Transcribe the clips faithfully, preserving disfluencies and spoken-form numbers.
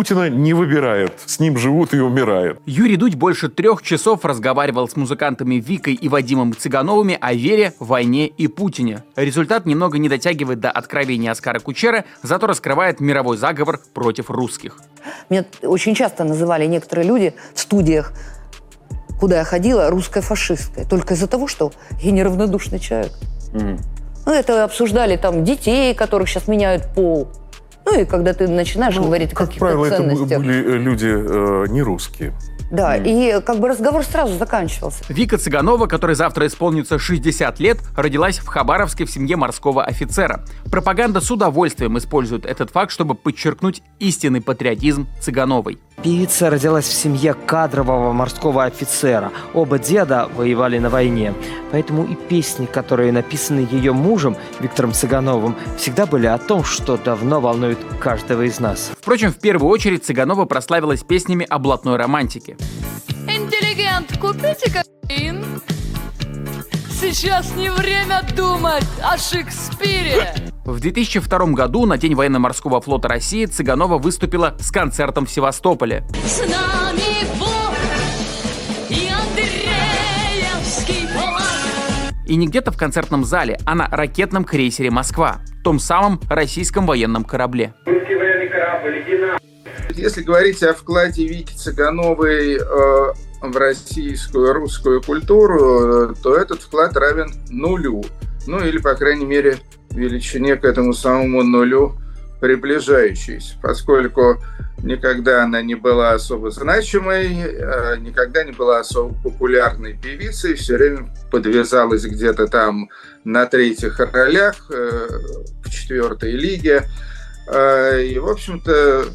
Путина не выбирает. С ним живут и умирают. Юрий Дудь больше трех часов разговаривал с музыкантами Викой и Вадимом Цыгановыми о вере, войне и Путине. Результат немного не дотягивает до откровения Оскара Кучера, зато раскрывает мировой заговор против русских. Меня очень часто называли некоторые люди в студиях, куда я ходила, русско-фашистской. Только из-за того, что я неравнодушный человек. Mm. Ну, это обсуждали там детей, которых сейчас меняют пол. Ну, и когда ты начинаешь ну, говорить как о каких-то правило, ценностях. Как правило, это были люди э, не русские. Да, и как бы разговор сразу заканчивался. Вика Цыганова, которой завтра исполнится шестьдесят лет, родилась в Хабаровске в семье морского офицера. Пропаганда с удовольствием использует этот факт, чтобы подчеркнуть истинный патриотизм Цыгановой. Певица родилась в семье кадрового морского офицера. Оба деда воевали на войне. Поэтому и песни, которые написаны ее мужем Виктором Цыгановым, всегда были о том, что давно волнует каждого из нас. Впрочем, в первую очередь Цыганова прославилась песнями о блатной романтике. Интеллигент, купите кокаин. Сейчас не время думать о Шекспире. В две тысячи втором году на День военно-морского флота России Цыганова выступила с концертом в Севастополе. С нами Бог и Андреевский Бог. И не где-то в концертном зале, а на ракетном крейсере «Москва», том самом российском военном корабле. Русский военный корабль, иди на... Если говорить о вкладе Вики Цыгановой э, в российскую русскую культуру, э, то этот вклад равен нулю. Ну или, по крайней мере, величине к этому самому нулю приближающейся, поскольку никогда она не была особо значимой, э, никогда не была особо популярной певицей, все время подвязалась где-то там на третьих ролях, э, в четвертой лиге. Э, и, в общем-то,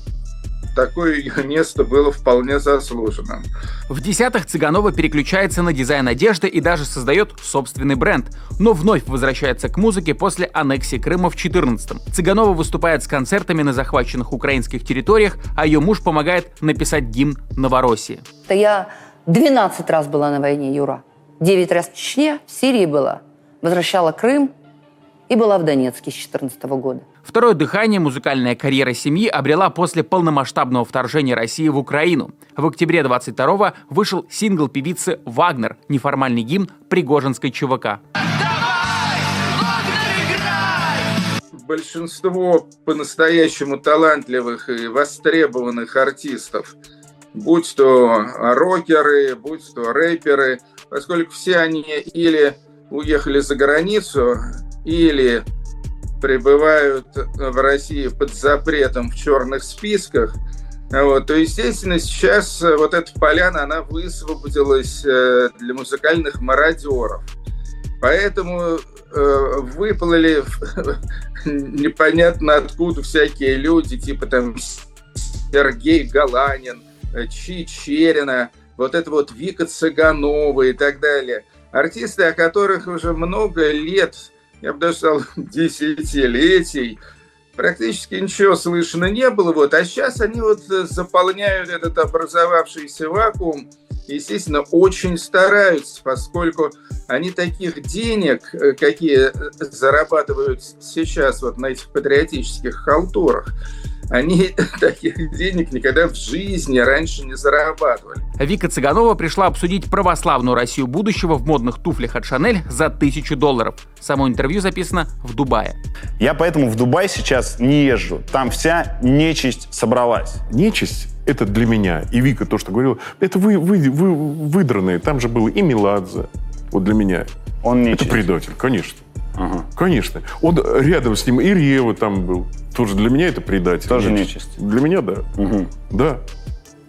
такое ее место было вполне заслуженным. В десятых Цыганова переключается на дизайн одежды и даже создает собственный бренд. Но вновь возвращается к музыке после аннексии Крыма в четырнадцатом. Цыганова выступает с концертами на захваченных украинских территориях, а ее муж помогает написать гимн Новороссии. Я двенадцать раз была на войне, Юра. девять раз в Чечне, в Сирии была. Возвращала Крым и была в Донецке с четырнадцатого года. Второе дыхание музыкальная карьера семьи обрела после полномасштабного вторжения России в Украину. В октябре двадцать второго вышел сингл певицы «Вагнер», неформальный гимн Пригожинской ЧВК. Давай, Вагнер, играй! Большинство по-настоящему талантливых и востребованных артистов, будь то рокеры, будь то рэперы, поскольку все они или уехали за границу, или пребывают в России под запретом в черных списках, вот, то, естественно, сейчас вот эта поляна, она высвободилась для музыкальных мародеров. Поэтому э, выплыли непонятно откуда всякие люди, типа там Сергей Галанин, Чичерина, вот это вот Вика Цыганова и так далее. Артисты, о которых уже много лет, я бы даже сказал, десятилетий, практически ничего слышно не было. Вот. А сейчас они вот заполняют этот образовавшийся вакуум. Естественно, очень стараются, поскольку они таких денег, какие зарабатывают сейчас вот на этих патриотических халтурах, они таких денег никогда в жизни раньше не зарабатывали. Вика Цыганова пришла обсудить православную Россию будущего в модных туфлях от Шанель за тысячу долларов. Само интервью записано в Дубае. Я поэтому в Дубай сейчас не езжу. Там вся нечисть собралась. Нечисть? Это для меня. И Вика то, что говорила, это вы, вы, вы выдранные. Там же было и Меладзе. Вот для меня. Он нечисть. Это предатель, конечно. Ага. Конечно. Он рядом с ним и Рева там был. Тоже для меня это предатель. Тоже нечисть. Для меня, да. Угу. Да.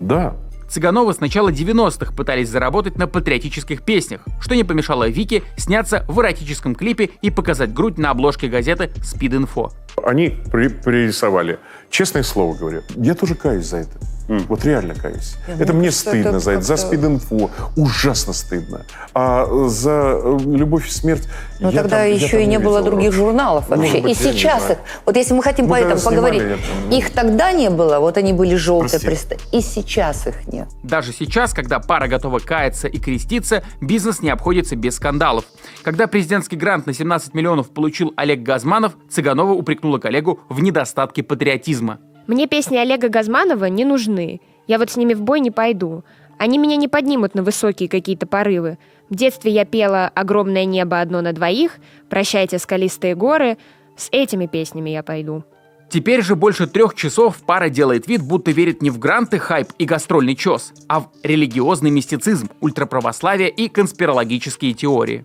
Да. Цыганова с начала девяностых пытались заработать на патриотических песнях, что не помешало Вике сняться в эротическом клипе и показать грудь на обложке газеты «Спидинфо». Они при- пририсовали. Честное слово говорю, я тоже каюсь за это. Mm. Вот реально каюсь. Я это мне стыдно это за это, за «Спидинфо». Ужасно стыдно. А за «Любовь и смерть» но я тогда там, еще я и не было других журналов вообще. Быть, и сейчас их... Вот если мы хотим мы по этому поговорить, снимали, их тогда не было, вот они были желтые. Прости. И сейчас их нет. Даже сейчас, когда пара готова каяться и креститься, бизнес не обходится без скандалов. Когда президентский грант на семнадцать миллионов получил Олег Газманов, Цыганова упрекнула коллегу в недостатке патриотизма. Мне песни Олега Газманова не нужны. Я вот с ними в бой не пойду. Они меня не поднимут на высокие какие-то порывы. В детстве я пела «Огромное небо одно на двоих», «Прощайте, скалистые горы». С этими песнями я пойду. Теперь же больше трех часов пара делает вид, будто верит не в гранты, хайп и гастрольный чес, а в религиозный мистицизм, ультраправославие и конспирологические теории.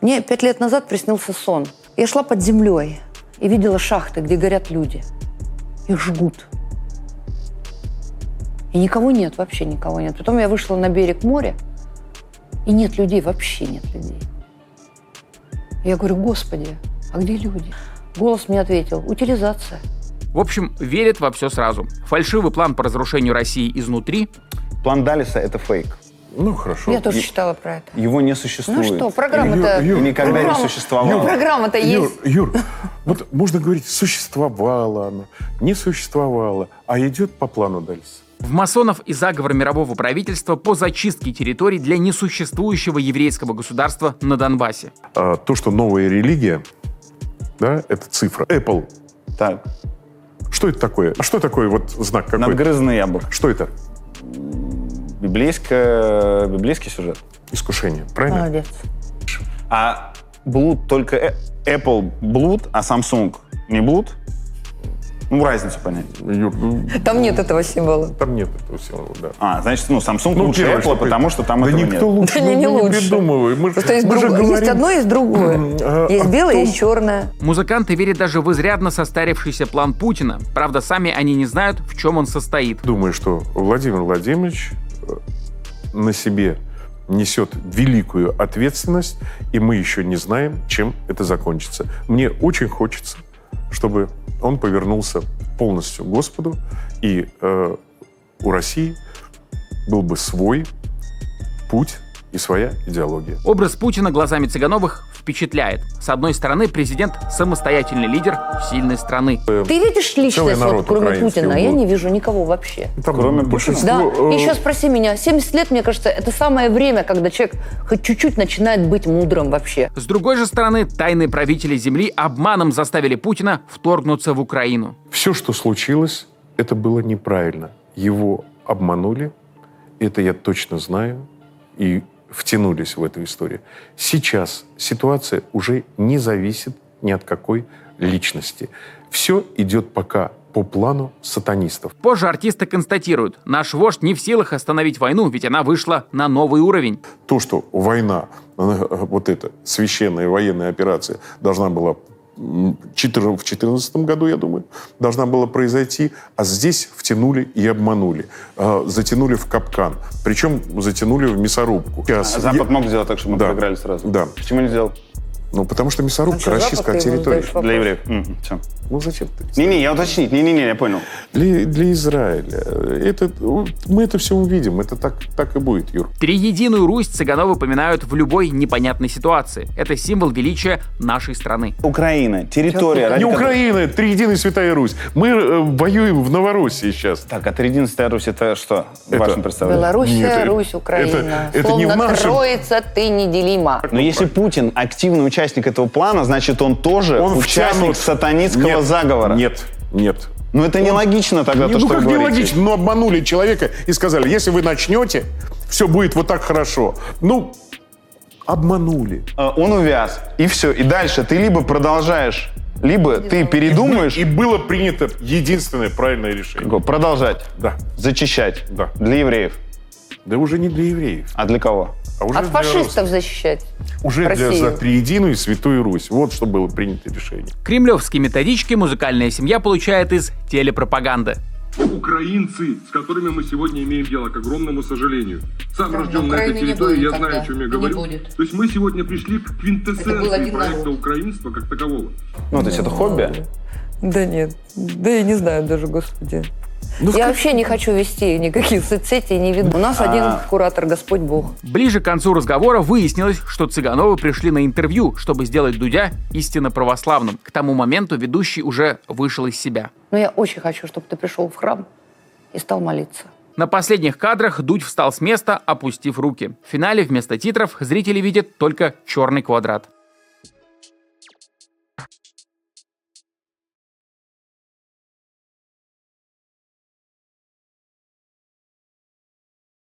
Мне пять лет назад приснился сон. Я шла под землей и видела шахты, где горят люди. Их жгут. И никого нет, вообще никого нет. Потом я вышла на берег моря, и нет людей, вообще нет людей. Я говорю: Господи, а где люди? Голос мне ответил: утилизация. В общем, верят во все сразу. Фальшивый план по разрушению России изнутри. План Даллеса — это фейк. Ну, хорошо. Я тоже е- читала про это. Его не существует. Ну что, программа-то... Юр, Юр, никогда программа, не существовала. Юр, программа-то есть. Юр, Юр, вот можно говорить, существовала она, не существовала, а идет по плану Даллеса. В масонов и заговор мирового правительства по зачистке территорий для несуществующего еврейского государства на Донбассе. А, то, что новая религия, да, это цифра. Apple. Так. Что это такое? А что такое вот знак какой-то? Надгрызанное яблоко. Что это? Библейское... Библейский сюжет. Искушение, правильно? Молодец. А блуд только... Apple блуд, а Samsung не блуд? Ну, разницу понять. Юр, ну, там нет этого символа. Там нет этого символа, да. А, значит, ну, Samsung ну, лучше Apple, потому что там да этого нет. Лучше, да ну, не, ну, не лучше. Придумывай. Мы, Просто есть, мы друг... говорим... есть одно, есть другое. А, есть а белое, кто... есть черное. Музыканты верят даже в изрядно состарившийся план Путина. Правда, сами они не знают, в чем он состоит. Думаю, что Владимир Владимирович на себе несет великую ответственность, и мы еще не знаем, чем это закончится. Мне очень хочется, чтобы он повернулся полностью к Господу, и э, у России был бы свой путь и своя идеология. Образ Путина глазами Цыгановых впечатляет. С одной стороны, президент – самостоятельный лидер сильной страны. Ты видишь личность, вот, кроме Путина? Я не вижу никого вообще. Там, кроме большинства... Да, э... еще спроси меня. семьдесят лет, мне кажется, это самое время, когда человек хоть чуть-чуть начинает быть мудрым вообще. С другой же стороны, тайные правители Земли обманом заставили Путина вторгнуться в Украину. Все, что случилось, это было неправильно. Его обманули, это я точно знаю, и... втянулись в эту историю. Сейчас ситуация уже не зависит ни от какой личности. Все идет пока по плану сатанистов. Позже артисты констатируют, наш вождь не в силах остановить войну, ведь она вышла на новый уровень. То, что война, вот эта священная военная операция должна была в две тысячи четырнадцатом году, я думаю, должна была произойти, а здесь втянули и обманули. Затянули в капкан. Причем затянули в мясорубку. Сейчас Запад я... мог сделать так, чтобы мы да. проиграли сразу? Да. Почему не сделал? Ну, потому что мясорубка — а российская территория. Для евреев. Mm-hmm. Все. Ну, зачем ты? Не-не, я уточнить. Не-не-не, я понял. Для, для Израиля. Это, мы это все увидим. Это так, так и будет, Юр. Триединую Русь Цыгановы поминают в любой непонятной ситуации. Это символ величия нашей страны. Украина. Территория. Не Украина. Триединая Святая Русь. Мы э, воюем в Новороссии сейчас. Так, а Триединая Святая Русь — это что? Это... в вашем представлении? Белоруссия, Русь, Украина. Это, это не в нашем... Троица, ты неделима. Но если Путин активно участвует участник этого плана, значит, он тоже он участник втянут. сатанинского нет, заговора. Нет, нет. Ну, это он... нелогично тогда, не, то, ну, что вы говорите. Ну, как нелогично? Ну, обманули человека и сказали, если вы начнете, все будет вот так хорошо. Ну, обманули. Он увяз, и все. И дальше ты либо продолжаешь, либо и ты передумаешь. И было принято единственное правильное решение. Какое? Продолжать. Да. Зачищать. Да. Для евреев. Да уже не для евреев. А для кого? А уже от для фашистов русских. Защищать уже Россию. Для за Триединую Святую Русь. Вот что было принято решение. Кремлевские методички музыкальная семья получает из телепропаганды. Украинцы, с которыми мы сегодня имеем дело, к огромному сожалению. Сам да, рожден на этой территории, я знаю, о чем я говорю. То есть мы сегодня пришли к квинтэссенции проекта украинства как такового. Ну, то есть это хобби? Да нет. Да я не знаю даже, господи. Ну, я вообще не хочу вести никаких соцсетей, не веду. У нас один куратор, Господь Бог. Ближе к концу разговора выяснилось, что Цыгановы пришли на интервью, чтобы сделать Дудя истинно православным. К тому моменту ведущий уже вышел из себя. Но я очень хочу, чтобы ты пришел в храм и стал молиться. На последних кадрах Дудь встал с места, опустив руки. В финале вместо титров зрители видят только черный квадрат.